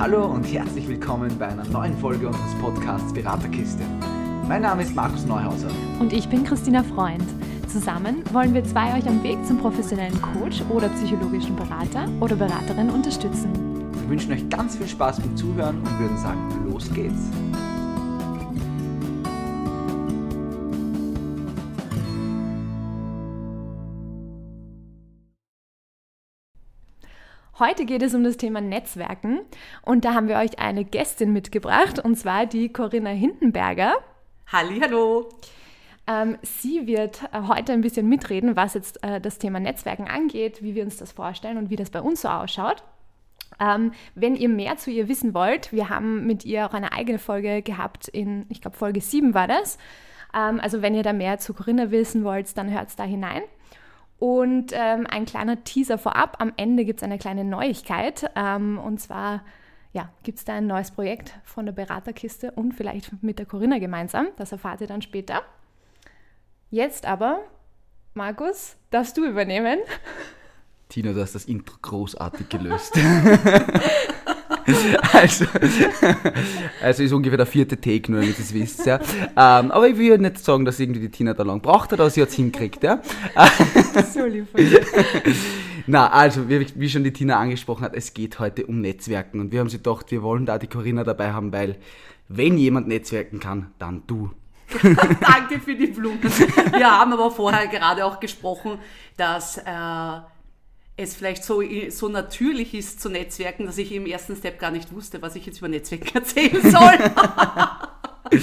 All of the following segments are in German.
Hallo und herzlich willkommen bei einer neuen Folge unseres Podcasts Beraterkiste. Mein Name ist Markus Neuhäuser. Und ich bin Christina Freund. Zusammen wollen wir zwei euch am Weg zum professionellen Coach oder psychologischen Berater oder Beraterin unterstützen. Wir wünschen euch ganz viel Spaß beim Zuhören und würden sagen, los geht's! Heute geht es um das Thema Netzwerken und da haben wir euch eine Gästin mitgebracht und zwar die Corinna Hindenberger. Hallihallo! Sie wird heute ein bisschen mitreden, was jetzt das Thema Netzwerken angeht, wie wir uns das vorstellen und wie das bei uns so ausschaut. Wenn ihr mehr zu ihr wissen wollt, wir haben mit ihr auch eine eigene Folge gehabt, ich glaube Folge 7 war das. Also wenn ihr da mehr zu Corinna wissen wollt, dann hört da hinein. Und ein kleiner Teaser vorab, am Ende gibt es eine kleine Neuigkeit und zwar gibt es da ein neues Projekt von der Beraterkiste und vielleicht mit der Corinna gemeinsam, das erfahrt ihr dann später. Jetzt aber, Markus, darfst du übernehmen. Tina, du hast das Intro großartig gelöst. Also ist ungefähr der 4. Take, nur damit ihr es wisst. Ja. Aber ich würde nicht sagen, dass irgendwie die Tina da lang braucht hat, aber sie hat es hingekriegt. Ja. So lieb von dir. Na, also wie schon die Tina angesprochen hat, es geht heute um Netzwerken. Und wir haben sie gedacht, wir wollen da die Corinna dabei haben, weil wenn jemand netzwerken kann, dann du. Danke für die Blumen. Wir haben aber vorher gerade auch gesprochen, dass es vielleicht so natürlich ist zu netzwerken, dass ich im ersten Step gar nicht wusste, was ich jetzt über Netzwerken erzählen soll.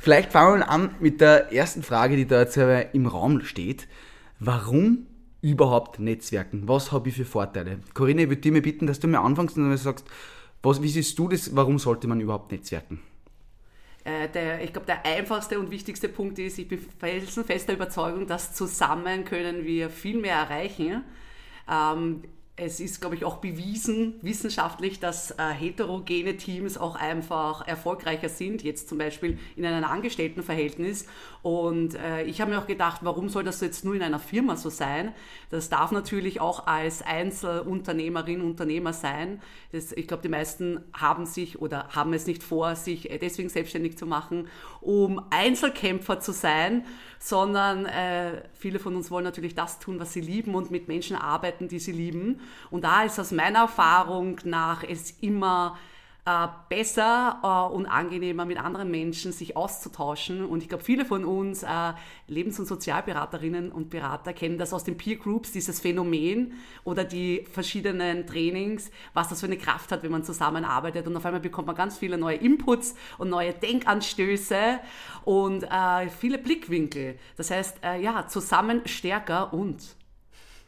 Vielleicht fangen wir an mit der ersten Frage, die da jetzt im Raum steht. Warum überhaupt Netzwerken? Was habe ich für Vorteile? Corinna, ich würde dir bitten, dass du mir anfängst und dann sagst, wie siehst du das, warum sollte man überhaupt netzwerken? Ich glaube, der einfachste und wichtigste Punkt ist, ich bin felsenfester Überzeugung, dass zusammen können wir viel mehr erreichen. Es ist, glaube ich, auch bewiesen, wissenschaftlich, dass heterogene Teams auch einfach erfolgreicher sind, jetzt zum Beispiel in einem Angestelltenverhältnis. Und ich habe mir auch gedacht, warum soll das jetzt nur in einer Firma so sein? Das darf natürlich auch als Einzelunternehmerin, Unternehmer sein. Ich glaube, die meisten haben es nicht vor, sich deswegen selbstständig zu machen, um Einzelkämpfer zu sein, sondern viele von uns wollen natürlich das tun, was sie lieben und mit Menschen arbeiten, die sie lieben. Und da ist aus meiner Erfahrung nach es immer besser und angenehmer, mit anderen Menschen sich auszutauschen. Und ich glaube, viele von uns Lebens- und Sozialberaterinnen und Berater kennen das aus den Peer Groups, dieses Phänomen oder die verschiedenen Trainings, was das für eine Kraft hat, wenn man zusammenarbeitet. Und auf einmal bekommt man ganz viele neue Inputs und neue Denkanstöße und viele Blickwinkel. Das heißt, zusammen stärker und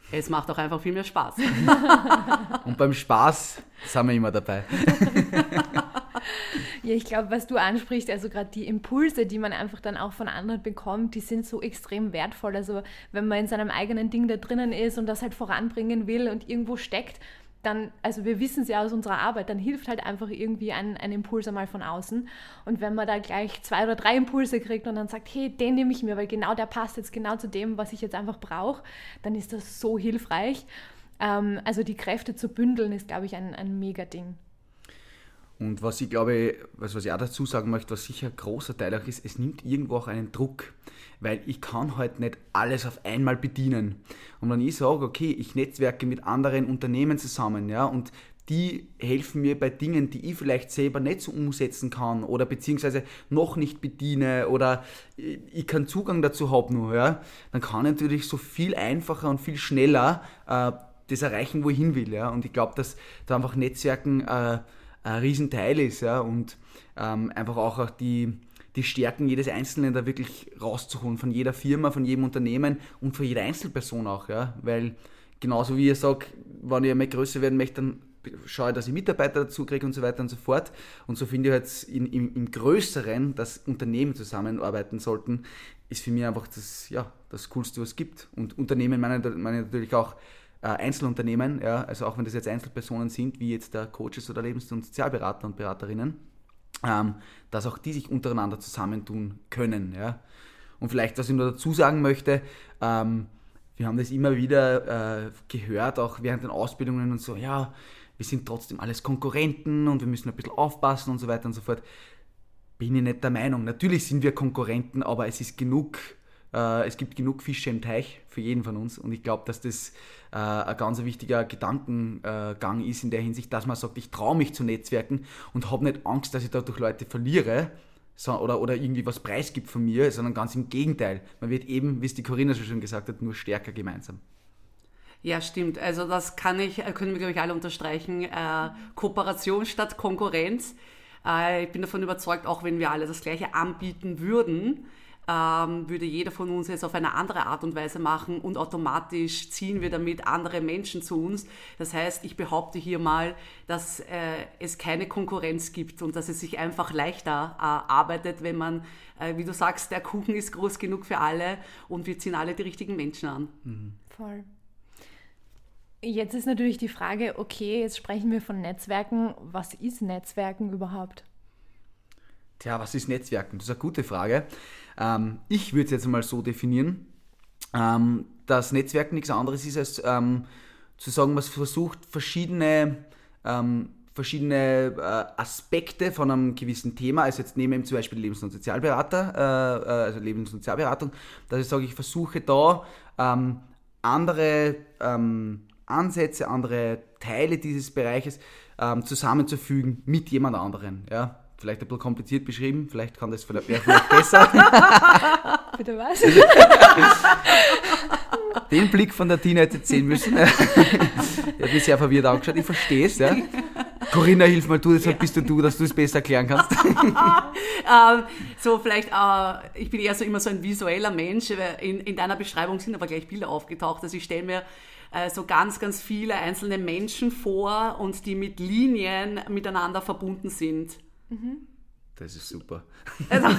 es macht auch einfach viel mehr Spaß. Und beim Spaß sind wir immer dabei. Ja, ich glaube, was du ansprichst, also gerade die Impulse, die man einfach dann auch von anderen bekommt, die sind so extrem wertvoll. Also wenn man in seinem eigenen Ding da drinnen ist und das halt voranbringen will und irgendwo steckt, dann, also wir wissen es ja aus unserer Arbeit, dann hilft halt einfach irgendwie ein Impuls einmal von außen. Und wenn man da gleich 2 oder 3 Impulse kriegt und dann sagt, hey, den nehme ich mir, weil genau der passt jetzt genau zu dem, was ich jetzt einfach brauche, dann ist das so hilfreich. Also die Kräfte zu bündeln ist, glaube ich, ein Mega-Ding. Und was ich glaube, was ich auch dazu sagen möchte, was sicher ein großer Teil auch ist, es nimmt irgendwo auch einen Druck, weil ich kann halt nicht alles auf einmal bedienen. Und wenn ich sage, okay, ich netzwerke mit anderen Unternehmen zusammen, ja, und die helfen mir bei Dingen, die ich vielleicht selber nicht so umsetzen kann oder beziehungsweise noch nicht bediene oder ich keinen Zugang dazu habe nur, ja, dann kann ich natürlich so viel einfacher und viel schneller das erreichen, wo ich hin will. Ja. Und ich glaube, dass da einfach Netzwerken ein Riesenteil ist, ja, und einfach auch die Stärken jedes Einzelnen da wirklich rauszuholen, von jeder Firma, von jedem Unternehmen und von jeder Einzelperson auch, ja, weil genauso wie ich sage, wenn ich einmal größer werden möchte, dann schaue ich, dass ich Mitarbeiter dazu kriege und so weiter und so fort, und so finde ich halt im Größeren, dass Unternehmen zusammenarbeiten sollten, ist für mich einfach das Coolste, was es gibt, und Unternehmen meine ich natürlich auch Einzelunternehmen, ja, also auch wenn das jetzt Einzelpersonen sind, wie jetzt der Coaches oder Lebens- und Sozialberater und Beraterinnen, dass auch die sich untereinander zusammentun können. Ja. Und vielleicht, was ich nur dazu sagen möchte, wir haben das immer wieder gehört, auch während den Ausbildungen und so, ja, wir sind trotzdem alles Konkurrenten und wir müssen ein bisschen aufpassen und so weiter und so fort. Bin ich nicht der Meinung. Natürlich sind wir Konkurrenten, aber es ist genug, es gibt genug Fische im Teich für jeden von uns und ich glaube, dass das ein ganz wichtiger Gedankengang ist in der Hinsicht, dass man sagt, ich traue mich zu netzwerken und habe nicht Angst, dass ich dadurch Leute verliere, oder irgendwie was preisgibt von mir, sondern ganz im Gegenteil. Man wird eben, wie es die Corinna schon gesagt hat, nur stärker gemeinsam. Ja, stimmt. Also das können wir, glaube ich, alle unterstreichen. Kooperation statt Konkurrenz. Ich bin davon überzeugt, auch wenn wir alle das Gleiche anbieten würden, würde jeder von uns jetzt auf eine andere Art und Weise machen und automatisch ziehen wir damit andere Menschen zu uns. Das heißt, ich behaupte hier mal, dass es keine Konkurrenz gibt und dass es sich einfach leichter arbeitet, wenn man, wie du sagst, der Kuchen ist groß genug für alle und wir ziehen alle die richtigen Menschen an. Mhm. Voll. Jetzt ist natürlich die Frage, okay, jetzt sprechen wir von Netzwerken. Was ist Netzwerken überhaupt? Tja, was ist Netzwerken? Das ist eine gute Frage. Ich würde es jetzt mal so definieren, dass Netzwerken nichts anderes ist, als zu sagen, man versucht, verschiedene Aspekte von einem gewissen Thema, also jetzt nehmen wir zum Beispiel Lebens- und Sozialberater, also Lebens- und Sozialberatung, dass ich sage, ich versuche da andere Ansätze, andere Teile dieses Bereiches zusammenzufügen mit jemand anderen. Ja? Vielleicht ein bisschen kompliziert beschrieben, vielleicht kann das vielleicht besser. Bitte was? Den Blick von der Tina hätte ich sehen müssen. Ich habe mich sehr verwirrt angeschaut, ich verstehe es. Ja? Corinna, hilf mal, bist du, dass du es besser erklären kannst. Ich bin eher so immer so ein visueller Mensch. In deiner Beschreibung sind aber gleich Bilder aufgetaucht. Also ich stelle mir so ganz, ganz viele einzelne Menschen vor und die mit Linien miteinander verbunden sind. Mhm. Das ist super. Also,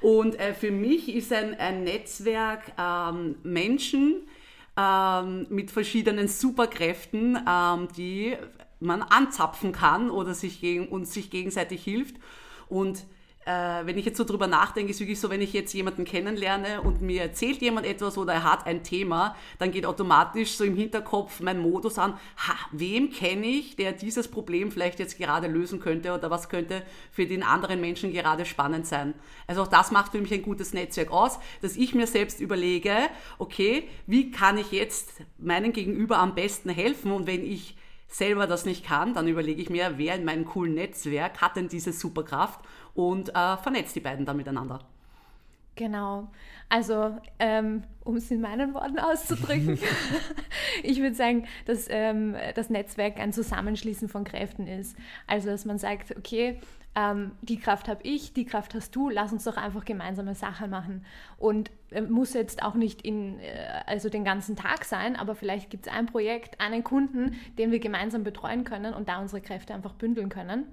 und für mich ist ein Netzwerk Menschen mit verschiedenen Superkräften, die man anzapfen kann oder sich gegenseitig hilft. Und wenn ich jetzt so drüber nachdenke, ist wirklich so, wenn ich jetzt jemanden kennenlerne und mir erzählt jemand etwas oder er hat ein Thema, dann geht automatisch so im Hinterkopf mein Modus an, wem kenne ich, der dieses Problem vielleicht jetzt gerade lösen könnte oder was könnte für den anderen Menschen gerade spannend sein. Also auch das macht für mich ein gutes Netzwerk aus, dass ich mir selbst überlege, okay, wie kann ich jetzt meinem Gegenüber am besten helfen und wenn ich selber das nicht kann, dann überlege ich mir, wer in meinem coolen Netzwerk hat denn diese Superkraft und vernetzt die beiden dann miteinander. Genau. Also, um es in meinen Worten auszudrücken, ich würde sagen, dass das Netzwerk ein Zusammenschließen von Kräften ist. Also, dass man sagt, okay, die Kraft habe ich, die Kraft hast du, lass uns doch einfach gemeinsame Sachen machen. Und muss jetzt auch nicht den ganzen Tag sein, aber vielleicht gibt es ein Projekt, einen Kunden, den wir gemeinsam betreuen können und da unsere Kräfte einfach bündeln können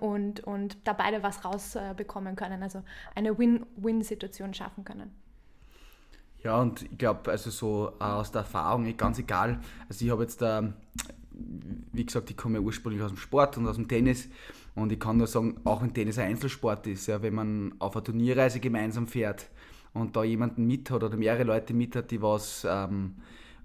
und da beide was rausbekommen können, also eine Win-Win-Situation schaffen können. Ja, und ich glaube, also so aus der Erfahrung, ganz egal, also ich habe jetzt da, wie gesagt, ich komme ja ursprünglich aus dem Sport und aus dem Tennis und ich kann nur sagen, auch wenn Tennis ein Einzelsport ist, ja, wenn man auf eine Turnierreise gemeinsam fährt und da jemanden mit hat oder mehrere Leute mit hat, die was,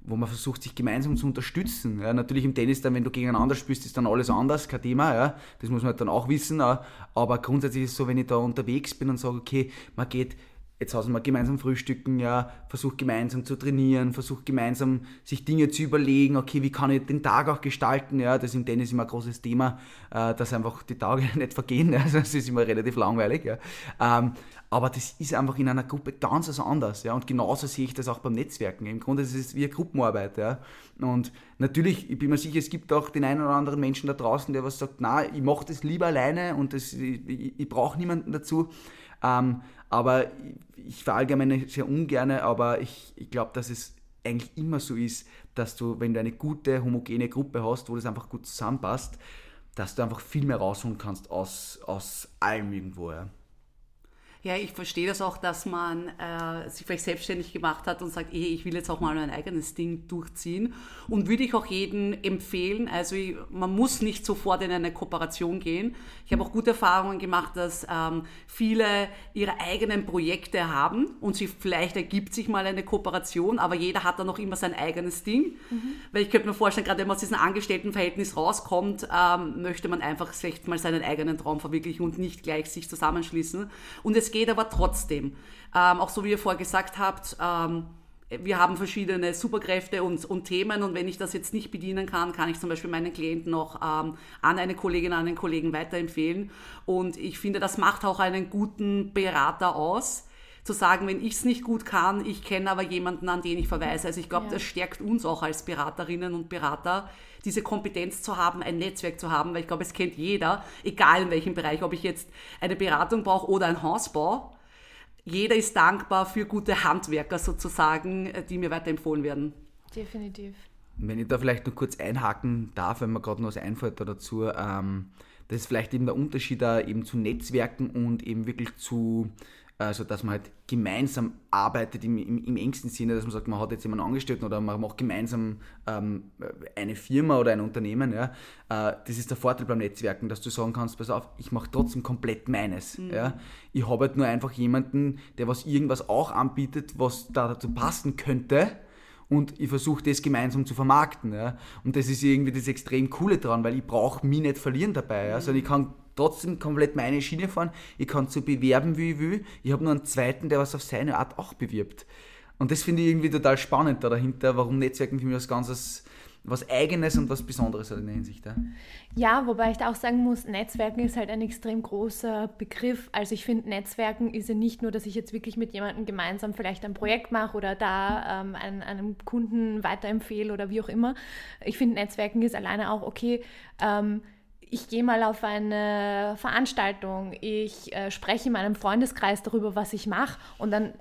wo man versucht, sich gemeinsam zu unterstützen. Ja, natürlich im Tennis dann, wenn du gegeneinander spielst, ist dann alles anders, kein Thema, ja, das muss man halt dann auch wissen, aber grundsätzlich ist es so, wenn ich da unterwegs bin und sage, okay, man geht jetzt lassen wir gemeinsam frühstücken, ja, versucht gemeinsam zu trainieren, versucht gemeinsam sich Dinge zu überlegen, okay, wie kann ich den Tag auch gestalten, ja, das ist im Tennis immer ein großes Thema, dass einfach die Tage nicht vergehen, also das ist immer relativ langweilig, ja. Aber das ist einfach in einer Gruppe ganz was anderes, ja, und genauso sehe ich das auch beim Netzwerken, im Grunde ist es wie eine Gruppenarbeit, ja, und natürlich, ich bin mir sicher, es gibt auch den einen oder anderen Menschen da draußen, der was sagt, nein, ich mache das lieber alleine und ich brauche niemanden dazu, aber ich verallgemeine sehr ungerne, aber ich glaube, dass es eigentlich immer so ist, dass du, wenn du eine gute, homogene Gruppe hast, wo das einfach gut zusammenpasst, dass du einfach viel mehr rausholen kannst aus allem irgendwo. Ja. Ja, ich verstehe das auch, dass man sich vielleicht selbstständig gemacht hat und sagt, ich will jetzt auch mal mein eigenes Ding durchziehen. Und würde ich auch jedem empfehlen, also man muss nicht sofort in eine Kooperation gehen. Ich habe auch gute Erfahrungen gemacht, dass viele ihre eigenen Projekte haben und sie vielleicht ergibt sich mal eine Kooperation, aber jeder hat dann noch immer sein eigenes Ding. Mhm. Weil ich könnte mir vorstellen, gerade wenn man aus diesem Angestelltenverhältnis rauskommt, möchte man einfach vielleicht mal seinen eigenen Traum verwirklichen und nicht gleich sich zusammenschließen. Und es geht aber trotzdem. Auch so wie ihr vorher gesagt habt, wir haben verschiedene Superkräfte und Themen, und wenn ich das jetzt nicht bedienen kann, kann ich zum Beispiel meinen Klienten auch an eine Kollegin, an einen Kollegen weiterempfehlen. Und ich finde, das macht auch einen guten Berater aus, zu sagen, wenn ich es nicht gut kann, ich kenne aber jemanden, an den ich verweise. Also ich glaube, das stärkt uns auch als Beraterinnen und Berater, diese Kompetenz zu haben, ein Netzwerk zu haben, weil ich glaube, es kennt jeder, egal in welchem Bereich, ob ich jetzt eine Beratung brauche oder ein Hausbau. Jeder ist dankbar für gute Handwerker sozusagen, die mir weiterempfohlen werden. Definitiv. Wenn ich da vielleicht noch kurz einhaken darf, wenn mir gerade noch was einfällt dazu, das ist vielleicht eben der Unterschied da eben zu Netzwerken und eben wirklich zu... Also, dass man halt gemeinsam arbeitet im engsten Sinne, dass man sagt, man hat jetzt jemanden Angestellten oder man macht gemeinsam eine Firma oder ein Unternehmen. Ja. Das ist der Vorteil beim Netzwerken, dass du sagen kannst, pass auf, ich mache trotzdem komplett meines. Mhm. Ja. Ich habe halt nur einfach jemanden, der was irgendwas auch anbietet, was da dazu passen könnte, und ich versuche das gemeinsam zu vermarkten. Ja. Und das ist irgendwie das extrem Coole dran, weil ich brauche mich nicht verlieren dabei, ja, sondern ich kann trotzdem komplett meine Schiene fahren. Ich kann so bewerben, wie ich will. Ich habe nur einen zweiten, der was auf seine Art auch bewirbt. Und das finde ich irgendwie total spannend da dahinter, warum Netzwerken für mich was ganzes, was Eigenes und was Besonderes in der Hinsicht. Ja. Ja, wobei ich da auch sagen muss, Netzwerken ist halt ein extrem großer Begriff. Also ich finde, Netzwerken ist ja nicht nur, dass ich jetzt wirklich mit jemandem gemeinsam vielleicht ein Projekt mache oder da einem Kunden weiterempfehle oder wie auch immer. Ich finde, Netzwerken ist alleine auch, okay, ich gehe mal auf eine Veranstaltung, ich spreche in meinem Freundeskreis darüber, was ich mache, und dann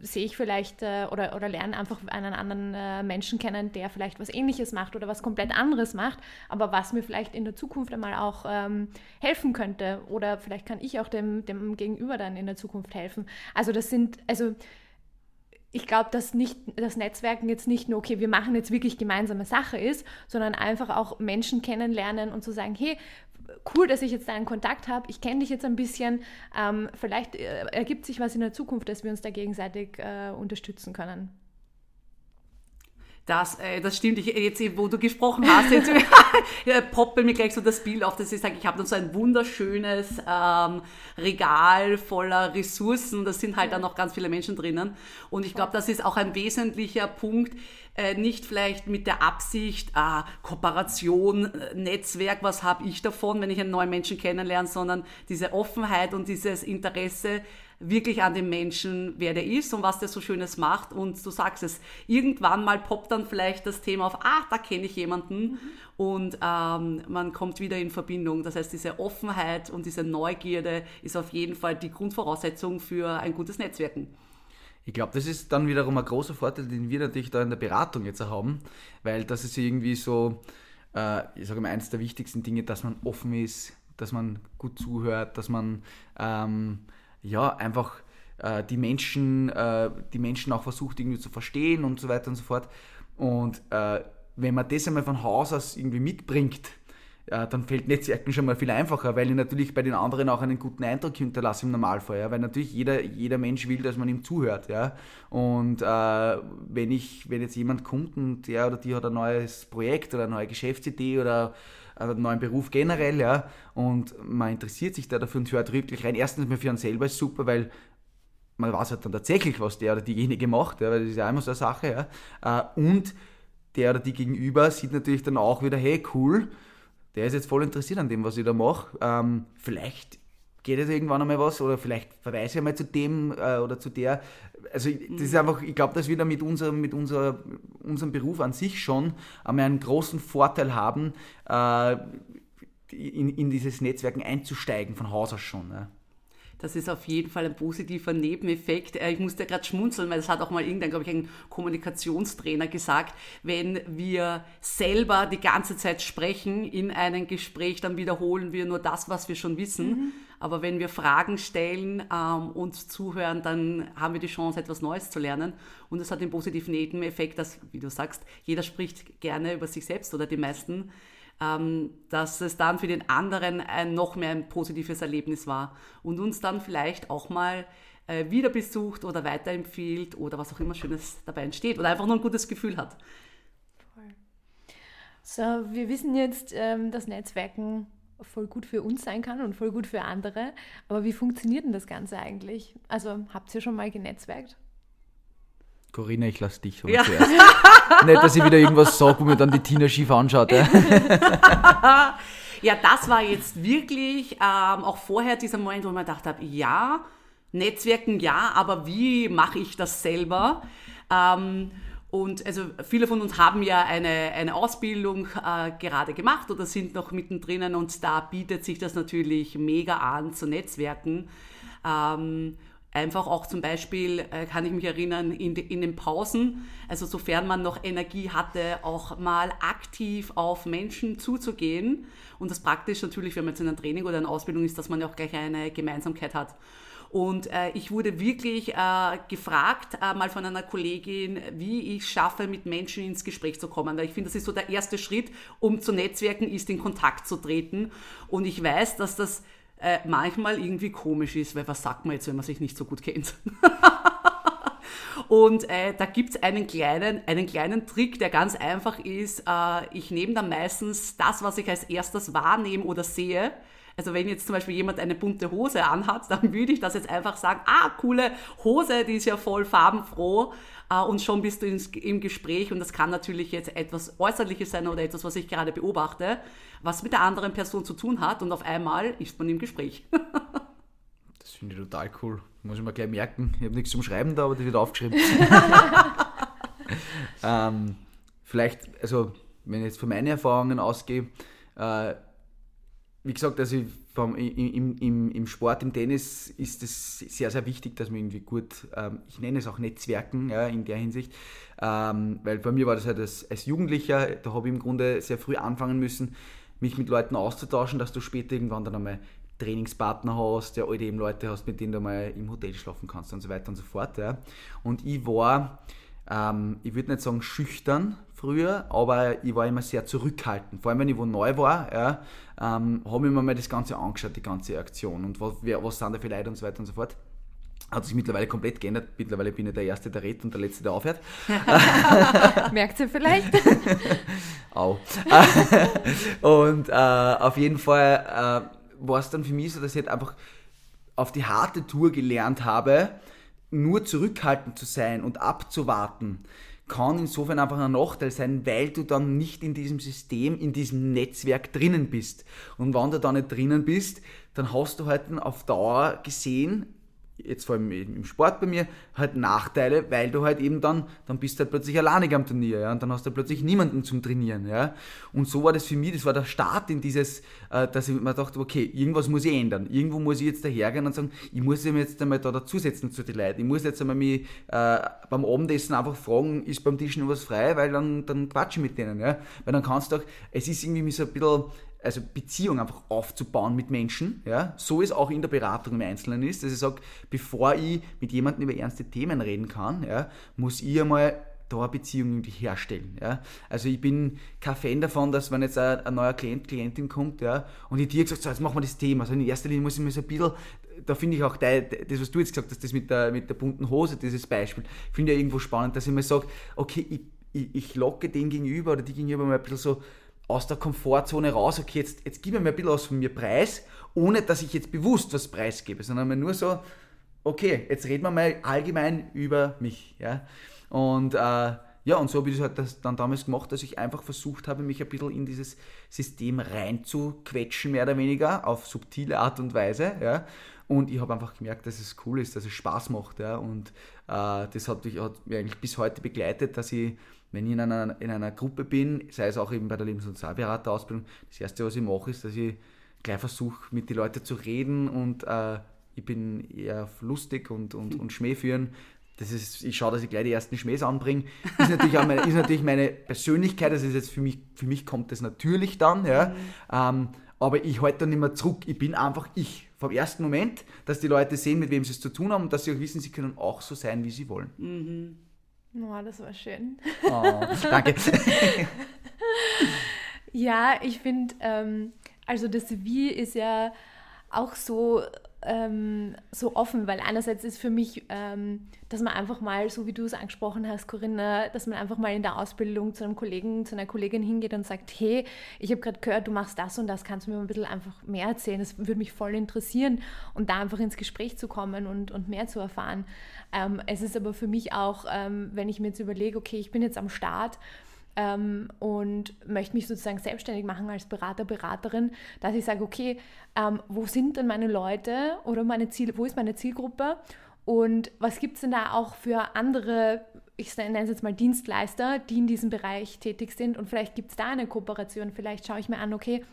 sehe ich vielleicht oder lerne einfach einen anderen Menschen kennen, der vielleicht was Ähnliches macht oder was komplett anderes macht, aber was mir vielleicht in der Zukunft einmal auch helfen könnte, oder vielleicht kann ich auch dem Gegenüber dann in der Zukunft helfen. Also ich glaube, dass Netzwerken jetzt nicht nur, okay, wir machen jetzt wirklich gemeinsame Sache ist, sondern einfach auch Menschen kennenlernen und zu sagen, hey, cool, dass ich jetzt deinen Kontakt habe, ich kenne dich jetzt ein bisschen, vielleicht ergibt sich was in der Zukunft, dass wir uns da gegenseitig unterstützen können. Das stimmt, jetzt, wo du gesprochen hast, jetzt poppelt mir gleich so das Bild auf, dass ich sage, ich habe dann so ein wunderschönes Regal voller Ressourcen, da sind halt dann noch ganz viele Menschen drinnen, und ich glaube, das ist auch ein wesentlicher Punkt, nicht vielleicht mit der Absicht, Kooperation, Netzwerk, was habe ich davon, wenn ich einen neuen Menschen kennenlerne, sondern diese Offenheit und dieses Interesse, wirklich an dem Menschen, wer der ist und was der so Schönes macht. Und du sagst es, irgendwann mal poppt dann vielleicht das Thema auf, da kenne ich jemanden, und man kommt wieder in Verbindung. Das heißt, diese Offenheit und diese Neugierde ist auf jeden Fall die Grundvoraussetzung für ein gutes Netzwerken. Ich glaube, das ist dann wiederum ein großer Vorteil, den wir natürlich da in der Beratung jetzt haben, weil das ist irgendwie so, ich sage mal, eines der wichtigsten Dinge, dass man offen ist, dass man gut zuhört, dass man einfach die Menschen auch versucht irgendwie zu verstehen und so weiter und so fort. Und wenn man das einmal von Haus aus irgendwie mitbringt, dann fällt Netzwerken schon mal viel einfacher, weil ich natürlich bei den anderen auch einen guten Eindruck hinterlasse im Normalfall, ja? Weil natürlich jeder Mensch will, dass man ihm zuhört. Ja? Und wenn jetzt jemand kommt und der oder die hat ein neues Projekt oder eine neue Geschäftsidee oder einen neuen Beruf generell, ja, und man interessiert sich da dafür und hört wirklich rein. Erstens mal für einen selber ist super, weil man weiß halt dann tatsächlich, was der oder diejenige macht, ja, weil das ist ja immer so eine Sache, ja. Und der oder die Gegenüber sieht natürlich dann auch wieder, hey, cool, der ist jetzt voll interessiert an dem, was ich da mache. Vielleicht geht jetzt irgendwann einmal was, oder vielleicht verweise ich mal zu dem oder zu der. Also das ist einfach, ich glaube, dass wir da mit unserem Beruf an sich schon einmal einen großen Vorteil haben, in dieses Netzwerken einzusteigen, von Haus aus schon. Ne? Das ist auf jeden Fall ein positiver Nebeneffekt. Ich musste gerade schmunzeln, weil das hat auch mal irgendein, glaube ich, ein Kommunikationstrainer gesagt, wenn wir selber die ganze Zeit sprechen in einem Gespräch, dann wiederholen wir nur das, was wir schon wissen. Mhm. Aber wenn wir Fragen stellen und zuhören, dann haben wir die Chance, etwas Neues zu lernen. Und es hat den positiven Nebeneffekt, dass, wie du sagst, jeder spricht gerne über sich selbst oder die meisten, dass es dann für den anderen noch mehr ein positives Erlebnis war und uns dann vielleicht auch mal wieder besucht oder weiterempfiehlt oder was auch immer Schönes dabei entsteht oder einfach nur ein gutes Gefühl hat. So, wir wissen jetzt, dass Netzwerken voll gut für uns sein kann und voll gut für andere. Aber wie funktioniert denn das Ganze eigentlich? Also, habt ihr schon mal genetzwerkt? Corinna, ich lasse dich ja zuerst. Nicht, dass ich wieder irgendwas sage, wo mir dann die Tina schief anschaut. Ja, ja, das war jetzt wirklich auch vorher dieser Moment, wo ich mir gedacht habe, ja, Netzwerken ja, aber wie mache ich das selber? Und also viele von uns haben ja eine Ausbildung gerade gemacht oder sind noch mittendrin und da bietet sich das natürlich mega an zu netzwerken. Einfach auch zum Beispiel, kann ich mich erinnern, in den Pausen, also sofern man noch Energie hatte, auch mal aktiv auf Menschen zuzugehen. Und das praktisch natürlich, wenn man jetzt in einem Training oder einer Ausbildung ist, dass man ja auch gleich eine Gemeinsamkeit hat. Und ich wurde wirklich gefragt, mal von einer Kollegin, wie ich schaffe, mit Menschen ins Gespräch zu kommen. Weil ich finde, das ist so der erste Schritt, um zu netzwerken, ist in Kontakt zu treten. Und ich weiß, dass das manchmal irgendwie komisch ist, weil was sagt man jetzt, wenn man sich nicht so gut kennt? Und da gibt's einen kleinen Trick, der ganz einfach ist. Ich nehme dann meistens das, was ich als erstes wahrnehme oder sehe. Also wenn jetzt zum Beispiel jemand eine bunte Hose anhat, dann würde ich das jetzt einfach sagen, coole Hose, die ist ja voll farbenfroh und schon bist du im Gespräch. Und das kann natürlich jetzt etwas Äußerliches sein oder etwas, was ich gerade beobachte, was mit der anderen Person zu tun hat und auf einmal ist man im Gespräch. Das finde ich total cool. Muss ich mir gleich merken. Ich habe nichts zum Schreiben da, aber das wird aufgeschrieben. Vielleicht, also wenn ich jetzt von meinen Erfahrungen ausgehe, wie gesagt, also im Sport, im Tennis ist es sehr, sehr wichtig, dass man irgendwie gut, ich nenne es auch Netzwerken, ja, in der Hinsicht, weil bei mir war das halt als Jugendlicher, da habe ich im Grunde sehr früh anfangen müssen, mich mit Leuten auszutauschen, dass du später irgendwann dann einmal Trainingspartner hast, ja, alte eben Leute hast, mit denen du mal im Hotel schlafen kannst und so weiter und so fort. Ja. Und ich war, ich würde nicht sagen schüchtern früher, aber ich war immer sehr zurückhaltend. Vor allem, wenn ich wo neu war, ja, habe ich mir mal das Ganze angeschaut, die ganze Aktion und was sind da für Leute und so weiter und so fort. Hat sich mittlerweile komplett geändert. Mittlerweile bin ich der Erste, der redet und der Letzte, der aufhört. Merkt ihr vielleicht? Au. Und auf jeden Fall war es dann für mich so, dass ich halt einfach auf die harte Tour gelernt habe, nur zurückhaltend zu sein und abzuwarten, kann insofern einfach ein Nachteil sein, weil du dann nicht in diesem System, in diesem Netzwerk drinnen bist. Und wenn du da nicht drinnen bist, dann hast du halt auf Dauer gesehen, jetzt vor allem im Sport bei mir, halt Nachteile, weil du halt eben dann bist du halt plötzlich alleinig am Turnier, ja, und dann hast du halt plötzlich niemanden zum Trainieren, ja. Und so war das für mich, das war der Start in dieses, dass ich mir dachte, okay, irgendwas muss ich ändern, irgendwo muss ich jetzt dahergehen und sagen, ich muss mich jetzt einmal da dazusetzen zu den Leuten, ich muss jetzt einmal mich beim Abendessen einfach fragen, ist beim Tisch noch was frei, weil dann quatsche ich mit denen, ja. Weil dann kannst du auch, es ist irgendwie so ein bisschen, also Beziehung einfach aufzubauen mit Menschen, ja, so ist auch in der Beratung im Einzelnen ist, dass ich sage, bevor ich mit jemandem über ernste Themen reden kann, ja, muss ich einmal da eine Beziehung irgendwie herstellen, ja. Also ich bin kein Fan davon, dass wenn jetzt ein neuer Klient, Klientin kommt, ja, und ich dir gesagt, so, jetzt machen wir das Thema, also in erster Linie muss ich mir so ein bisschen, da finde ich auch das, was du jetzt gesagt hast, das mit der bunten Hose, dieses Beispiel, finde ich ja irgendwo spannend, dass ich mir sage, okay, ich locke den gegenüber oder die gegenüber mal ein bisschen so aus der Komfortzone raus, okay, jetzt gib mir mal ein bisschen was von mir preis, ohne dass ich jetzt bewusst was preisgebe, sondern mal nur so, okay, jetzt reden wir mal allgemein über mich. Ja? Und ja, und so habe ich das halt dann damals gemacht, dass ich einfach versucht habe, mich ein bisschen in dieses System reinzuquetschen, mehr oder weniger, auf subtile Art und Weise. Ja? Und ich habe einfach gemerkt, dass es cool ist, dass es Spaß macht. Ja? Und das hat mich eigentlich bis heute begleitet, dass ich, wenn ich in einer Gruppe bin, sei es auch eben bei der Lebens- und Sozialberaterausbildung, das Erste, was ich mache, ist, dass ich gleich versuche, mit den Leuten zu reden und ich bin eher lustig und Schmäh führen. Ich schaue, dass ich gleich die ersten Schmähs anbringe. Ist natürlich meine Persönlichkeit, das ist jetzt für mich kommt das natürlich dann, ja. Mhm. aber ich halte da nicht mehr zurück. Ich bin einfach ich. Vom ersten Moment, dass die Leute sehen, mit wem sie es zu tun haben und dass sie auch wissen, sie können auch so sein, wie sie wollen. Mhm. Oh, das war schön. Oh, danke. Ja, ich finde, also das Wie ist ja auch so offen, weil einerseits ist für mich, dass man einfach mal, so wie du es angesprochen hast, Corinna, dass man einfach mal in der Ausbildung zu einem Kollegen, zu einer Kollegin hingeht und sagt, hey, ich habe gerade gehört, du machst das und das, kannst du mir ein bisschen einfach mehr erzählen, das würde mich voll interessieren, und da einfach ins Gespräch zu kommen und mehr zu erfahren. Es ist aber für mich auch, wenn ich mir jetzt überlege, okay, ich bin jetzt am Start, und möchte mich sozusagen selbstständig machen als Berater, Beraterin, dass ich sage, okay, wo sind denn meine Leute oder wo ist meine Zielgruppe und was gibt es denn da auch für andere, ich nenne es jetzt mal Dienstleister, die in diesem Bereich tätig sind, und vielleicht gibt es da eine Kooperation, vielleicht schaue ich mir an, okay,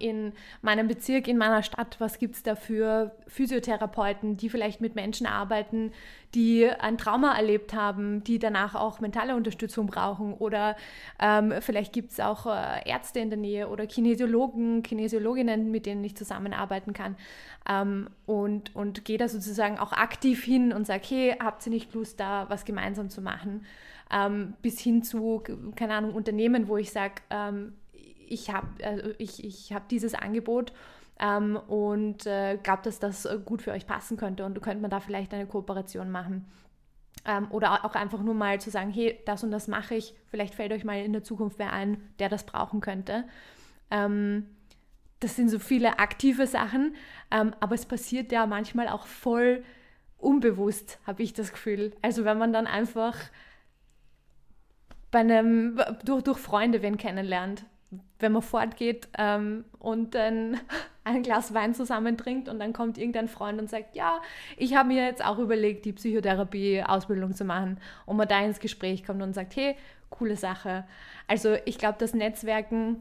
in meinem Bezirk, in meiner Stadt, was gibt es da für Physiotherapeuten, die vielleicht mit Menschen arbeiten, die ein Trauma erlebt haben, die danach auch mentale Unterstützung brauchen, oder vielleicht gibt es auch Ärzte in der Nähe oder Kinesiologen, Kinesiologinnen, mit denen ich zusammenarbeiten kann, und gehe da sozusagen auch aktiv hin und sage, hey, habt ihr nicht Lust, da was gemeinsam zu machen, bis hin zu, keine Ahnung, Unternehmen, wo ich sage, ich hab dieses Angebot und glaube, dass das gut für euch passen könnte und könnte man da vielleicht eine Kooperation machen. Oder auch einfach nur mal zu sagen, hey, das und das mache ich, vielleicht fällt euch mal in der Zukunft wer ein, der das brauchen könnte. Das sind so viele aktive Sachen, aber es passiert ja manchmal auch voll unbewusst, habe ich das Gefühl. Also wenn man dann einfach durch Freunde wen kennenlernt, wenn man fortgeht und dann ein Glas Wein zusammen trinkt und dann kommt irgendein Freund und sagt, ja, ich habe mir jetzt auch überlegt, die Psychotherapie-Ausbildung zu machen, und man da ins Gespräch kommt und sagt, hey, coole Sache. Also ich glaube, das Netzwerken,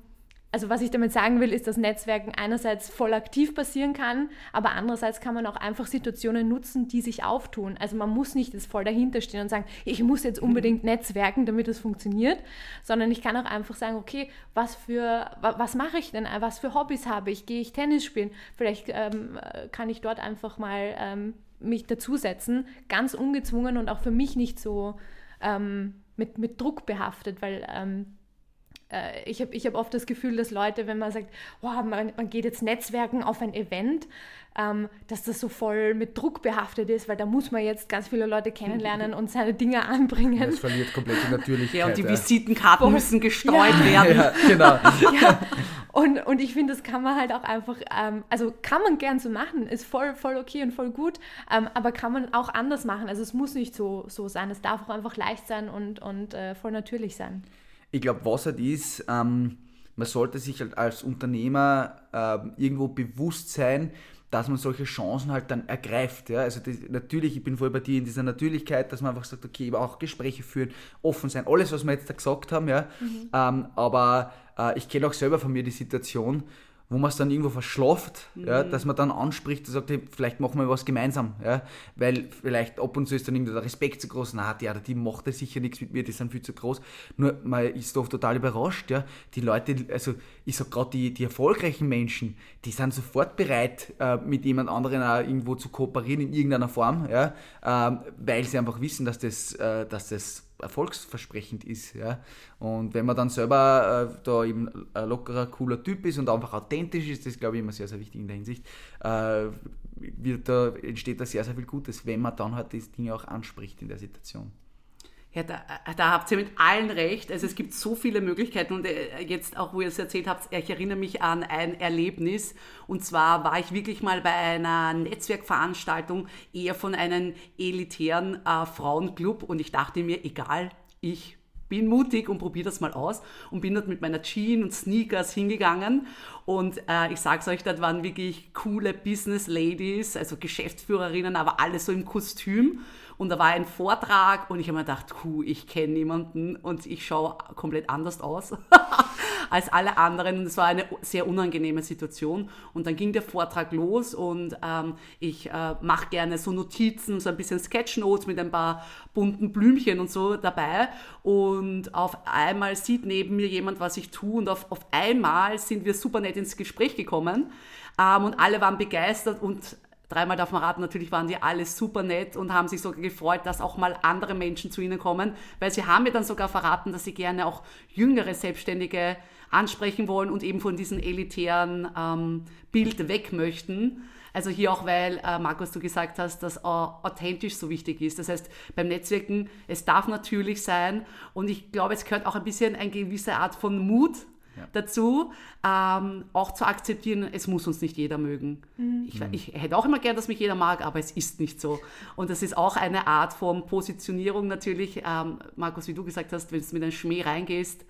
also was ich damit sagen will, ist, dass Netzwerken einerseits voll aktiv passieren kann, aber andererseits kann man auch einfach Situationen nutzen, die sich auftun. Also man muss nicht jetzt voll dahinter stehen und sagen, ich muss jetzt unbedingt netzwerken, damit das funktioniert, sondern ich kann auch einfach sagen, okay, was mache ich denn? Was für Hobbys habe ich? Gehe ich Tennis spielen? Vielleicht kann ich dort einfach mal mich dazusetzen, ganz ungezwungen und auch für mich nicht so mit Druck behaftet, weil ich hab oft das Gefühl, dass Leute, wenn man sagt, oh, man geht jetzt netzwerken auf ein Event, dass das so voll mit Druck behaftet ist, weil da muss man jetzt ganz viele Leute kennenlernen und seine Dinge anbringen. Ja, das verliert komplett die Natürlichkeit. Ja, und die Visitenkarten müssen gestreut werden. Ja, genau. Ja. Und ich finde, das kann man halt auch einfach, also kann man gern so machen, ist voll okay und voll gut, aber kann man auch anders machen. Also es muss nicht so sein, es darf auch einfach leicht sein und voll natürlich sein. Ich glaube, was halt ist, man sollte sich halt als Unternehmer irgendwo bewusst sein, dass man solche Chancen halt dann ergreift. Ja? Also natürlich, ich bin voll bei dir in dieser Natürlichkeit, dass man einfach sagt, okay, auch Gespräche führen, offen sein, alles, was wir jetzt da gesagt haben. Ja? Mhm. Aber ich kenne auch selber von mir die Situation, wo man es dann irgendwo verschlaft, ja, dass man dann anspricht und sagt, hey, vielleicht machen wir was gemeinsam, ja, weil vielleicht ab und zu ist dann irgendwie der Respekt zu groß, na, die macht ja sicher nichts mit mir, die sind viel zu groß, nur man ist oft total überrascht, ja, die Leute, also ich sag gerade, die erfolgreichen Menschen, die sind sofort bereit, mit jemand anderen auch irgendwo zu kooperieren in irgendeiner Form, ja, weil sie einfach wissen, dass das erfolgsversprechend ist. Ja? Und wenn man dann selber da eben ein lockerer, cooler Typ ist und einfach authentisch ist, das glaube ich immer sehr, sehr wichtig in der Hinsicht, entsteht da sehr, sehr viel Gutes, wenn man dann halt das Ding auch anspricht in der Situation. Ja, da habt ihr mit allen recht. Also es gibt so viele Möglichkeiten und jetzt auch, wo ihr es erzählt habt, ich erinnere mich an ein Erlebnis, und zwar war ich wirklich mal bei einer Netzwerkveranstaltung eher von einem elitären Frauenclub, und ich dachte mir, egal, ich bin mutig und probiere das mal aus, und bin dort mit meiner Jeans und Sneakers hingegangen, und ich sag's euch, dort waren wirklich coole Business Ladies, also Geschäftsführerinnen, aber alles so im Kostüm. Und da war ein Vortrag und ich habe mir gedacht, ich kenne niemanden und ich schaue komplett anders aus. als alle anderen und es war eine sehr unangenehme Situation. Und dann ging der Vortrag los und ich mache gerne so Notizen, so ein bisschen Sketchnotes mit ein paar bunten Blümchen und so dabei und auf einmal sieht neben mir jemand, was ich tue und auf einmal sind wir super nett ins Gespräch gekommen und alle waren begeistert und dreimal darf man raten, natürlich waren die alle super nett und haben sich sogar gefreut, dass auch mal andere Menschen zu ihnen kommen, weil sie haben mir dann sogar verraten, dass sie gerne auch jüngere Selbstständige ansprechen wollen und eben von diesem elitären Bild weg möchten. Also hier auch, weil, Markus, du gesagt hast, dass authentisch so wichtig ist. Das heißt, beim Netzwerken, es darf natürlich sein und ich glaube, es gehört auch ein bisschen eine gewisse Art von Mut dazu, auch zu akzeptieren, es muss uns nicht jeder mögen. Mhm. Ich hätte auch immer gern, dass mich jeder mag, aber es ist nicht so. Und das ist auch eine Art von Positionierung natürlich. Markus, wie du gesagt hast, wenn du mit einem Schmäh reingehst,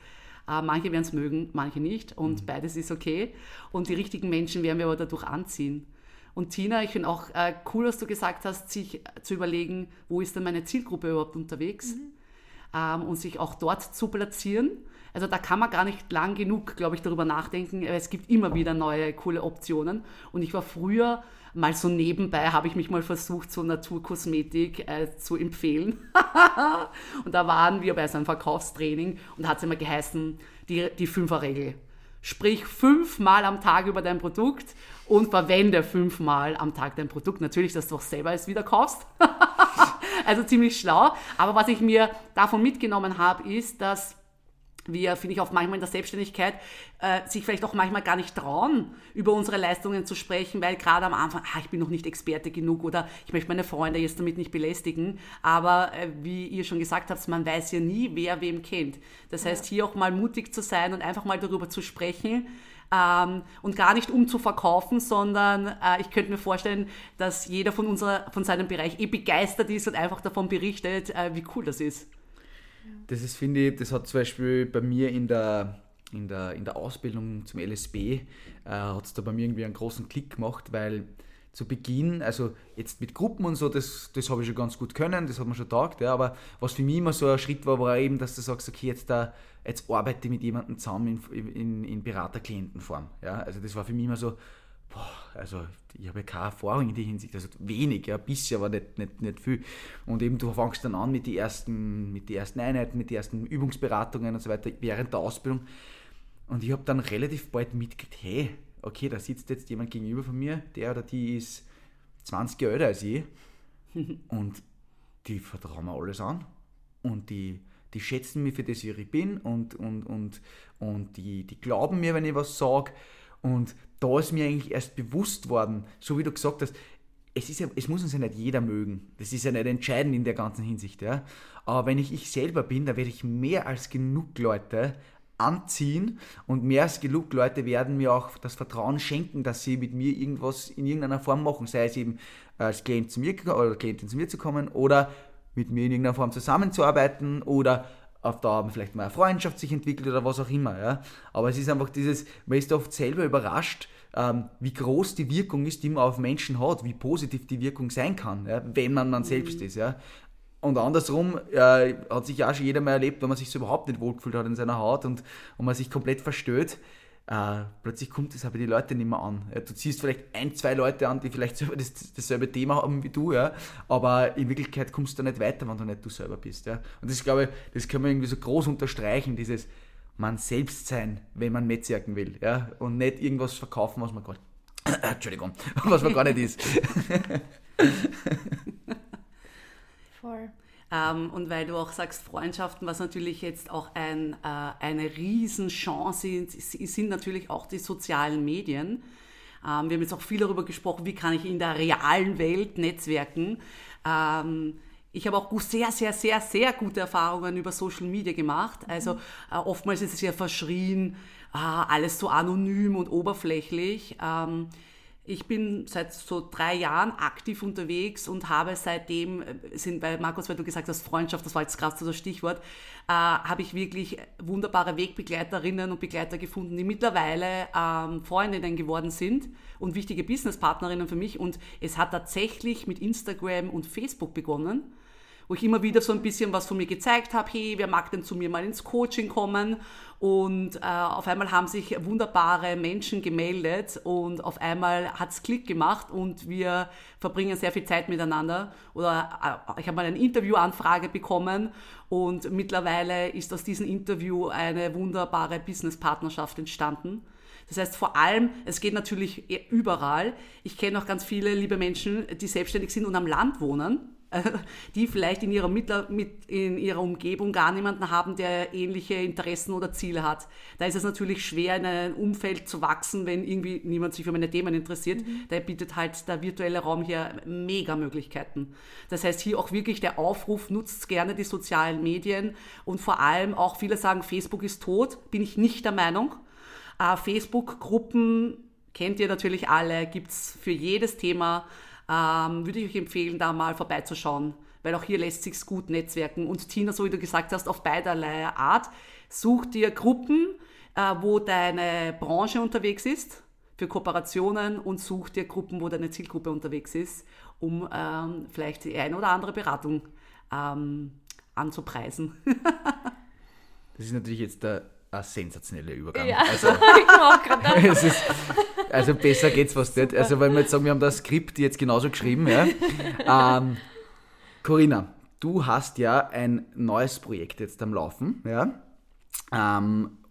manche werden es mögen, manche nicht und beides ist okay. Und die richtigen Menschen werden wir aber dadurch anziehen. Und Tina, ich finde auch cool, dass du gesagt hast, sich zu überlegen, wo ist denn meine Zielgruppe überhaupt unterwegs und sich auch dort zu platzieren. Also da kann man gar nicht lang genug, glaube ich, darüber nachdenken. Es gibt immer wieder neue, coole Optionen. Und ich war früher mal so nebenbei, habe ich mich mal versucht, so Naturkosmetik zu empfehlen. Und da waren wir bei so einem Verkaufstraining und da hat es immer geheißen, die Fünferregel. Sprich 5-mal am Tag über dein Produkt und verwende 5-mal am Tag dein Produkt. Natürlich, dass du auch selber es wieder kaufst. Also ziemlich schlau. Aber was ich mir davon mitgenommen habe, ist, dass wir, finde ich, auch manchmal in der Selbstständigkeit sich vielleicht auch manchmal gar nicht trauen, über unsere Leistungen zu sprechen, weil gerade am Anfang, ich bin noch nicht Experte genug oder ich möchte meine Freunde jetzt damit nicht belästigen. Aber wie ihr schon gesagt habt, man weiß ja nie, wer wem kennt. Das heißt, hier auch mal mutig zu sein und einfach mal darüber zu sprechen, und gar nicht um zu verkaufen, sondern ich könnte mir vorstellen, dass jeder von seinem Bereich begeistert ist und einfach davon berichtet, wie cool das ist. Das ist, finde ich, das hat zum Beispiel bei mir in der Ausbildung zum LSB, hat es da bei mir irgendwie einen großen Klick gemacht, weil zu Beginn, also jetzt mit Gruppen und so, das habe ich schon ganz gut können, das hat mir schon getaugt, ja, aber was für mich immer so ein Schritt war eben, dass du sagst, okay, jetzt arbeite ich mit jemandem zusammen in Berater-Klientenform. Ja, also das war für mich immer so, also ich habe ja keine Erfahrung in der Hinsicht, also wenig, ja, ein bisschen, aber nicht viel. Und eben du fängst dann an mit den ersten Einheiten, mit den ersten Übungsberatungen und so weiter während der Ausbildung. Und ich habe dann relativ bald mitgekriegt, hey, okay, da sitzt jetzt jemand gegenüber von mir, der oder die ist 20 Jahre älter als ich und die vertrauen mir alles an und die schätzen mich für das, wie ich bin und die glauben mir, wenn ich was sage. Und da ist mir eigentlich erst bewusst worden, so wie du gesagt hast, es muss uns ja nicht jeder mögen. Das ist ja nicht entscheidend in der ganzen Hinsicht. Ja. Aber wenn ich selber bin, dann werde ich mehr als genug Leute anziehen und mehr als genug Leute werden mir auch das Vertrauen schenken, dass sie mit mir irgendwas in irgendeiner Form machen. Sei es eben als Klient zu mir oder Klientin zu mir zu kommen oder mit mir in irgendeiner Form zusammenzuarbeiten oder auf Dauer vielleicht mal eine Freundschaft sich entwickelt oder was auch immer. Ja. Aber es ist einfach man ist oft selber überrascht, wie groß die Wirkung ist, die man auf Menschen hat, wie positiv die Wirkung sein kann, ja, wenn man selbst ist. Ja. Und andersrum hat sich ja schon jeder mal erlebt, wenn man sich so überhaupt nicht wohlgefühlt hat in seiner Haut und man sich komplett verstört, plötzlich kommt das aber die Leute nicht mehr an. Ja, du ziehst vielleicht 1-2 Leute an, die vielleicht selber dasselbe Thema haben wie du, ja, aber in Wirklichkeit kommst du da nicht weiter, wenn du nicht du selber bist. Ja. Und das, glaube ich, das kann man irgendwie so groß unterstreichen, dieses man selbst sein, wenn man netzwerken will, ja, und nicht irgendwas verkaufen, was man gar nicht, Entschuldigung, was man gar nicht ist. Voll. Und weil du auch sagst, Freundschaften, was natürlich jetzt auch eine Riesenchance sind natürlich auch die sozialen Medien. Wir haben jetzt auch viel darüber gesprochen, wie kann ich in der realen Welt netzwerken. Ich habe auch sehr, sehr, sehr, sehr gute Erfahrungen über Social Media gemacht. Also oftmals ist es ja verschrien, alles so anonym und oberflächlich. Ich bin seit so 3 Jahren aktiv unterwegs und habe seitdem, Markus, weil du gesagt hast, Freundschaft, das war jetzt gerade so das Stichwort, habe ich wirklich wunderbare Wegbegleiterinnen und Begleiter gefunden, die mittlerweile Freundinnen geworden sind und wichtige Businesspartnerinnen für mich. Und es hat tatsächlich mit Instagram und Facebook begonnen. wo ich immer wieder so ein bisschen was von mir gezeigt habe, hey, wer mag denn zu mir mal ins Coaching kommen? Und auf einmal haben sich wunderbare Menschen gemeldet und auf einmal hat es Klick gemacht und wir verbringen sehr viel Zeit miteinander. Oder ich habe mal eine Interviewanfrage bekommen und mittlerweile ist aus diesem Interview eine wunderbare Businesspartnerschaft entstanden. Das heißt vor allem, es geht natürlich überall. Ich kenne auch ganz viele liebe Menschen, die selbstständig sind und am Land wohnen, die vielleicht in ihrer Umgebung gar niemanden haben, der ähnliche Interessen oder Ziele hat. Da ist es natürlich schwer, in einem Umfeld zu wachsen, wenn irgendwie niemand sich für meine Themen interessiert. Mhm. Da bietet halt der virtuelle Raum hier mega Möglichkeiten. Das heißt, hier auch wirklich der Aufruf, nutzt gerne die sozialen Medien und vor allem auch viele sagen, Facebook ist tot, bin ich nicht der Meinung. Facebook-Gruppen, kennt ihr natürlich alle, gibt es für jedes Thema. Würde ich euch empfehlen, da mal vorbeizuschauen, weil auch hier lässt sich's gut netzwerken. Und Tina, so wie du gesagt hast, auf beiderlei Art. Such dir Gruppen, wo deine Branche unterwegs ist, für Kooperationen, und such dir Gruppen, wo deine Zielgruppe unterwegs ist, um vielleicht die eine oder andere Beratung anzupreisen. Das ist natürlich jetzt ein sensationeller Übergang. Ja, also, ich war auch gerade also besser geht's fast nicht. Also wenn wir jetzt sagen, wir haben das Skript jetzt genauso geschrieben. Ja. Corinna, du hast ja ein neues Projekt jetzt am Laufen. Ja.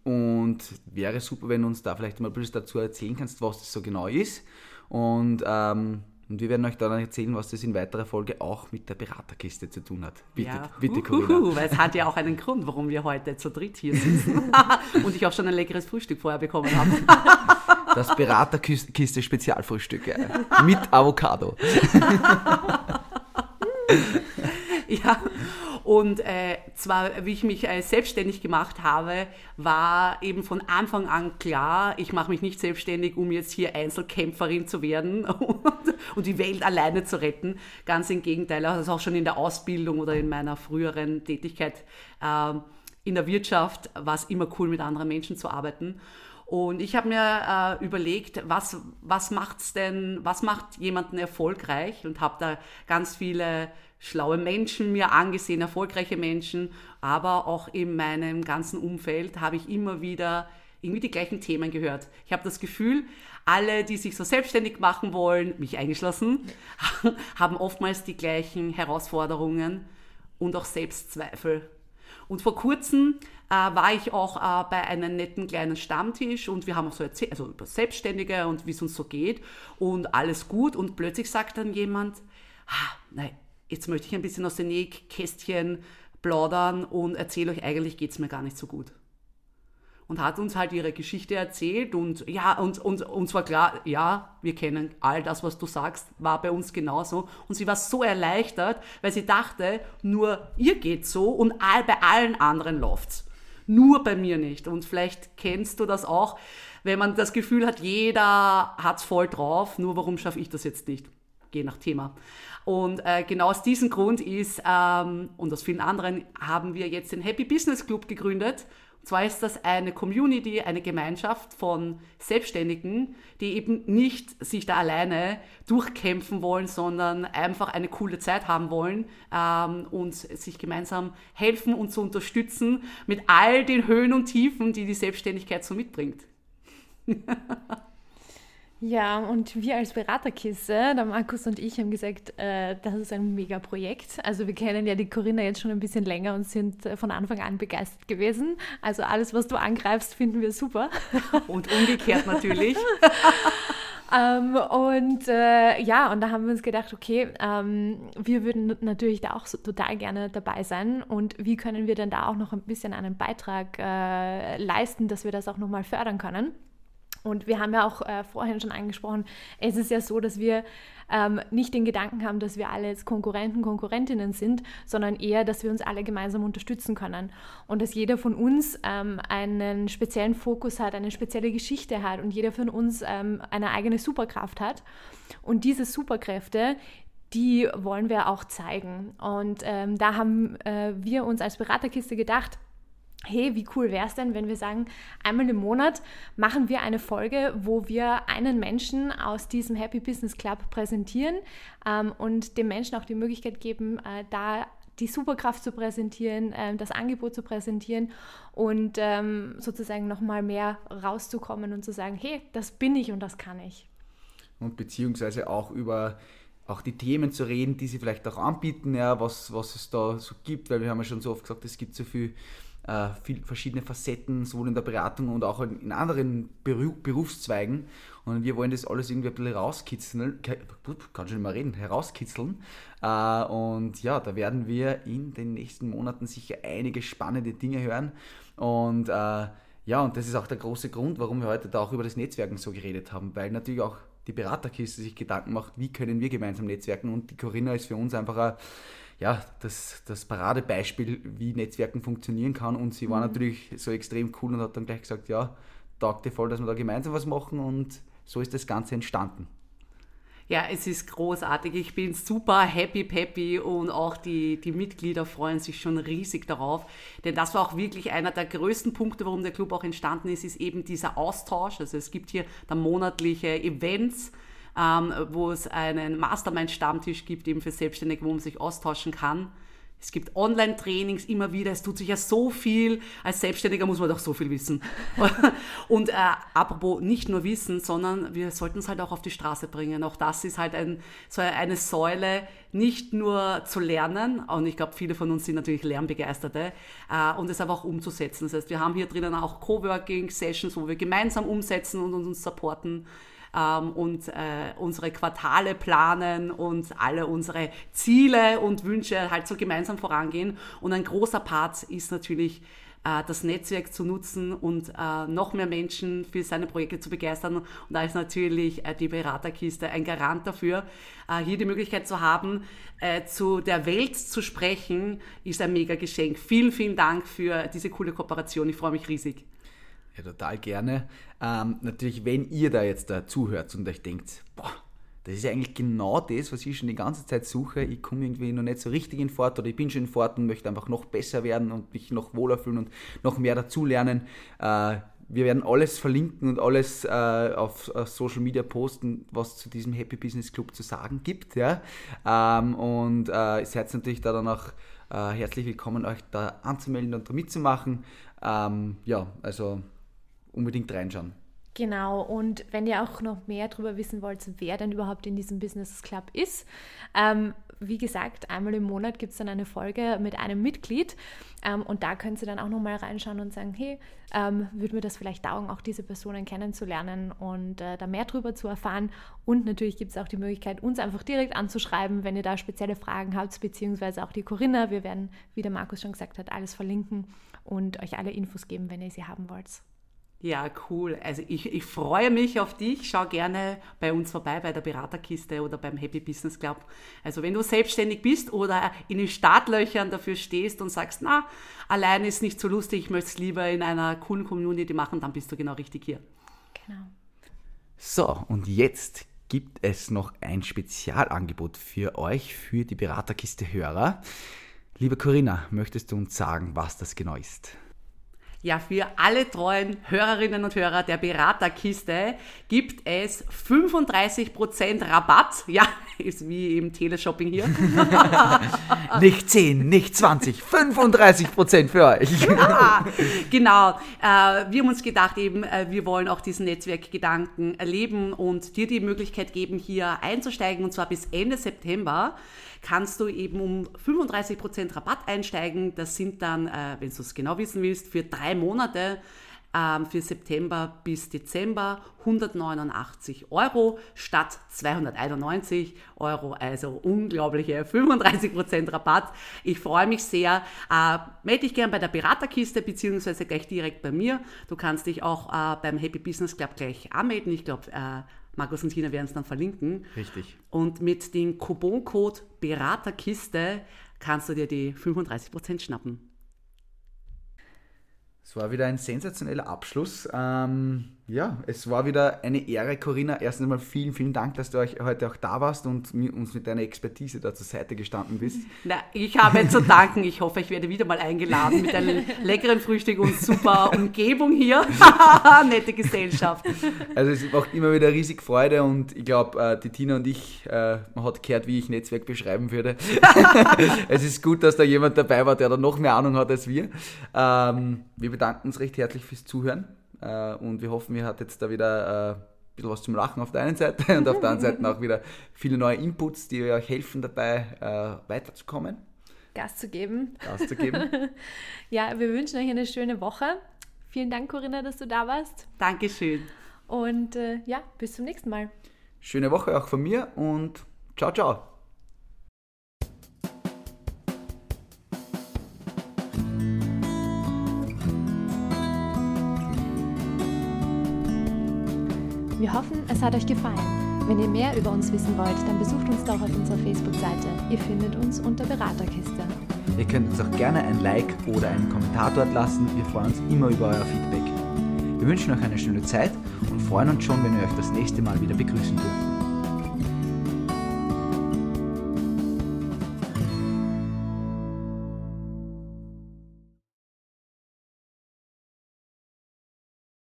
Und wäre super, wenn du uns da vielleicht mal ein bisschen dazu erzählen kannst, was das so genau ist. Und wir werden euch dann erzählen, was das in weiterer Folge auch mit der Beraterkiste zu tun hat. Bitte, ja, bitte Corinna. Weil es hat ja auch einen Grund, warum wir heute zu dritt hier sitzen. Und ich auch schon ein leckeres Frühstück vorher bekommen habe. Das Beraterkiste-Spezialfrühstück. Ja. Mit Avocado. Ja, und zwar, wie ich mich selbstständig gemacht habe, war eben von Anfang an klar, ich mache mich nicht selbstständig, um jetzt hier Einzelkämpferin zu werden und die Welt alleine zu retten. Ganz im Gegenteil, also auch schon in der Ausbildung oder in meiner früheren Tätigkeit in der Wirtschaft war es immer cool, mit anderen Menschen zu arbeiten. Und ich habe mir überlegt, was macht jemanden erfolgreich, und habe da ganz viele schlaue Menschen mir angesehen, erfolgreiche Menschen, aber auch in meinem ganzen Umfeld habe ich immer wieder irgendwie die gleichen Themen gehört. Ich habe das Gefühl, alle, die sich so selbstständig machen wollen, mich eingeschlossen, haben oftmals die gleichen Herausforderungen und auch Selbstzweifel. Und vor kurzem war ich auch bei einem netten kleinen Stammtisch und wir haben auch so erzählt, also über Selbstständige und wie es uns so geht und alles gut, und plötzlich sagt dann jemand, nein, jetzt möchte ich ein bisschen aus dem Nähkästchen plaudern und erzähle euch, eigentlich geht es mir gar nicht so gut. Und hat uns halt ihre Geschichte erzählt und ja, uns war klar, ja, wir kennen all das, was du sagst, war bei uns genauso. Und sie war so erleichtert, weil sie dachte, nur ihr geht's so und bei allen anderen läuft's. Nur bei mir nicht. Und vielleicht kennst du das auch, wenn man das Gefühl hat, jeder hat's voll drauf, nur warum schaffe ich das jetzt nicht? Je nach Thema. Und genau aus diesem Grund ist, und aus vielen anderen, haben wir jetzt den Happy Business Club gegründet. Und zwar ist das eine Community, eine Gemeinschaft von Selbstständigen, die eben nicht sich da alleine durchkämpfen wollen, sondern einfach eine coole Zeit haben wollen und sich gemeinsam helfen und zu unterstützen mit all den Höhen und Tiefen, die die Selbstständigkeit so mitbringt. Ja, und wir als Beraterkiste, der Markus und ich, haben gesagt, das ist ein Mega-Projekt. Also wir kennen ja die Corinna jetzt schon ein bisschen länger und sind von Anfang an begeistert gewesen. Also alles, was du angreifst, finden wir super. Und umgekehrt natürlich. Und da haben wir uns gedacht, okay, wir würden natürlich da auch so total gerne dabei sein, und wie können wir denn da auch noch ein bisschen einen Beitrag leisten, dass wir das auch nochmal fördern können. Und wir haben ja auch vorhin schon angesprochen, es ist ja so, dass wir nicht den Gedanken haben, dass wir alle jetzt Konkurrenten, Konkurrentinnen sind, sondern eher, dass wir uns alle gemeinsam unterstützen können. Und dass jeder von uns einen speziellen Fokus hat, eine spezielle Geschichte hat und jeder von uns eine eigene Superkraft hat. Und diese Superkräfte, die wollen wir auch zeigen. Und da haben wir uns als Beraterkiste gedacht, hey, wie cool wäre es denn, wenn wir sagen, einmal im Monat machen wir eine Folge, wo wir einen Menschen aus diesem Happy Business Club präsentieren und dem Menschen auch die Möglichkeit geben, da die Superkraft zu präsentieren, das Angebot zu präsentieren und sozusagen nochmal mehr rauszukommen und zu sagen, hey, das bin ich und das kann ich. Und beziehungsweise auch über die Themen zu reden, die sie vielleicht auch anbieten, ja, was es da so gibt, weil wir haben ja schon so oft gesagt, es gibt so viele verschiedene Facetten, sowohl in der Beratung und auch in anderen Berufszweigen. Und wir wollen das alles irgendwie ein bisschen herauskitzeln. Und ja, da werden wir in den nächsten Monaten sicher einige spannende Dinge hören. Und ja, und das ist auch der große Grund, warum wir heute da auch über das Netzwerken so geredet haben, weil natürlich auch die Beraterkiste sich Gedanken macht, wie können wir gemeinsam netzwerken, und die Corinna ist für uns einfach das Paradebeispiel, wie Netzwerken funktionieren kann, und sie war natürlich so extrem cool und hat dann gleich gesagt, ja, taugte voll, dass wir da gemeinsam was machen, und so ist das Ganze entstanden. Ja, es ist großartig. Ich bin super happy und auch die Mitglieder freuen sich schon riesig darauf. Denn das war auch wirklich einer der größten Punkte, warum der Club auch entstanden ist eben dieser Austausch. Also es gibt hier dann monatliche Events, wo es einen Mastermind-Stammtisch gibt, eben für Selbstständige, wo man sich austauschen kann. Es gibt Online-Trainings immer wieder, es tut sich ja so viel. Als Selbstständiger muss man doch so viel wissen. Und apropos nicht nur wissen, sondern wir sollten es halt auch auf die Straße bringen. Auch das ist halt eine Säule, nicht nur zu lernen, und ich glaube, viele von uns sind natürlich Lernbegeisterte, und es aber auch umzusetzen. Das heißt, wir haben hier drinnen auch Coworking-Sessions, wo wir gemeinsam umsetzen und uns supporten. Und unsere Quartale planen und alle unsere Ziele und Wünsche halt so gemeinsam vorangehen. Und ein großer Part ist natürlich, das Netzwerk zu nutzen und noch mehr Menschen für seine Projekte zu begeistern. Und da ist natürlich die Beraterkiste ein Garant dafür. Hier die Möglichkeit zu haben, zu der Welt zu sprechen, ist ein mega Geschenk. Vielen, vielen Dank für diese coole Kooperation. Ich freue mich riesig. Ja, total gerne. Natürlich, wenn ihr da jetzt zuhört und euch denkt, boah, das ist ja eigentlich genau das, was ich schon die ganze Zeit suche, ich komme irgendwie noch nicht so richtig in Fahrt, oder ich bin schon in Fahrt und möchte einfach noch besser werden und mich noch wohler fühlen und noch mehr dazulernen. Wir werden alles verlinken und alles auf Social Media posten, was zu diesem Happy Business Club zu sagen gibt. Ja? Und seid natürlich da dann auch herzlich willkommen, euch da anzumelden und da mitzumachen. Ja, also unbedingt reinschauen. Genau, und wenn ihr auch noch mehr darüber wissen wollt, wer denn überhaupt in diesem Business Club ist, wie gesagt, einmal im Monat gibt es dann eine Folge mit einem Mitglied, und da könnt ihr dann auch nochmal reinschauen und sagen, hey, würde mir das vielleicht taugen, auch diese Personen kennenzulernen und da mehr drüber zu erfahren. Und natürlich gibt es auch die Möglichkeit, uns einfach direkt anzuschreiben, wenn ihr da spezielle Fragen habt, beziehungsweise auch die Corinna. Wir werden, wie der Markus schon gesagt hat, alles verlinken und euch alle Infos geben, wenn ihr sie haben wollt. Ja, cool. Also ich freue mich auf dich. Schau gerne bei uns vorbei, bei der Beraterkiste oder beim Happy Business Club. Also wenn du selbstständig bist oder in den Startlöchern dafür stehst und sagst, na, alleine ist nicht so lustig, ich möchte es lieber in einer coolen Community machen, dann bist du genau richtig hier. Genau. So, und jetzt gibt es noch ein Spezialangebot für euch, für die Beraterkiste-Hörer. Liebe Corinna, möchtest du uns sagen, was das genau ist? Ja, für alle treuen Hörerinnen und Hörer der Beraterkiste gibt es 35% Rabatt. Ja, ist wie im Teleshopping hier. Nicht 10, nicht 20, 35% für euch. Ja, genau. Wir haben uns gedacht, eben, wir wollen auch diesen Netzwerkgedanken erleben und dir die Möglichkeit geben, hier einzusteigen, und zwar bis Ende September. Kannst du eben um 35% Rabatt einsteigen. Das sind dann, wenn du es genau wissen willst, für 3 Monate, für September bis Dezember 189 € statt 291 €. Also unglaubliche 35% Rabatt. Ich freue mich sehr. Melde dich gerne bei der Beraterkiste beziehungsweise gleich direkt bei mir. Du kannst dich auch beim Happy Business Club gleich anmelden. Ich glaube, Markus und Tina werden es dann verlinken. Richtig. Und mit dem Couponcode Beraterkiste kannst du dir die 35% schnappen. Es war wieder ein sensationeller Abschluss. Ja, es war wieder eine Ehre, Corinna. Erst einmal vielen, vielen Dank, dass du euch heute auch da warst und uns mit deiner Expertise da zur Seite gestanden bist. Na, ich habe zu danken. Ich hoffe, ich werde wieder mal eingeladen mit einem leckeren Frühstück und super Umgebung hier. Nette Gesellschaft. Also es macht immer wieder riesig Freude und ich glaube, die Tina und ich, man hat gehört, wie ich Netzwerk beschreiben würde. Es ist gut, dass da jemand dabei war, der da noch mehr Ahnung hat als wir. Wir bedanken uns recht herzlich fürs Zuhören. Und wir hoffen, ihr hattet jetzt da wieder ein bisschen was zum Lachen auf der einen Seite und auf der anderen Seite auch wieder viele neue Inputs, die euch helfen dabei, weiterzukommen. Gas zu geben. Ja, wir wünschen euch eine schöne Woche. Vielen Dank, Corinna, dass du da warst. Dankeschön. Und ja, bis zum nächsten Mal. Schöne Woche auch von mir und ciao, ciao. Wir hoffen, es hat euch gefallen. Wenn ihr mehr über uns wissen wollt, dann besucht uns doch auf unserer Facebook-Seite. Ihr findet uns unter Beraterkiste. Ihr könnt uns auch gerne ein Like oder einen Kommentar dort lassen. Wir freuen uns immer über euer Feedback. Wir wünschen euch eine schöne Zeit und freuen uns schon, wenn wir euch das nächste Mal wieder begrüßen dürfen.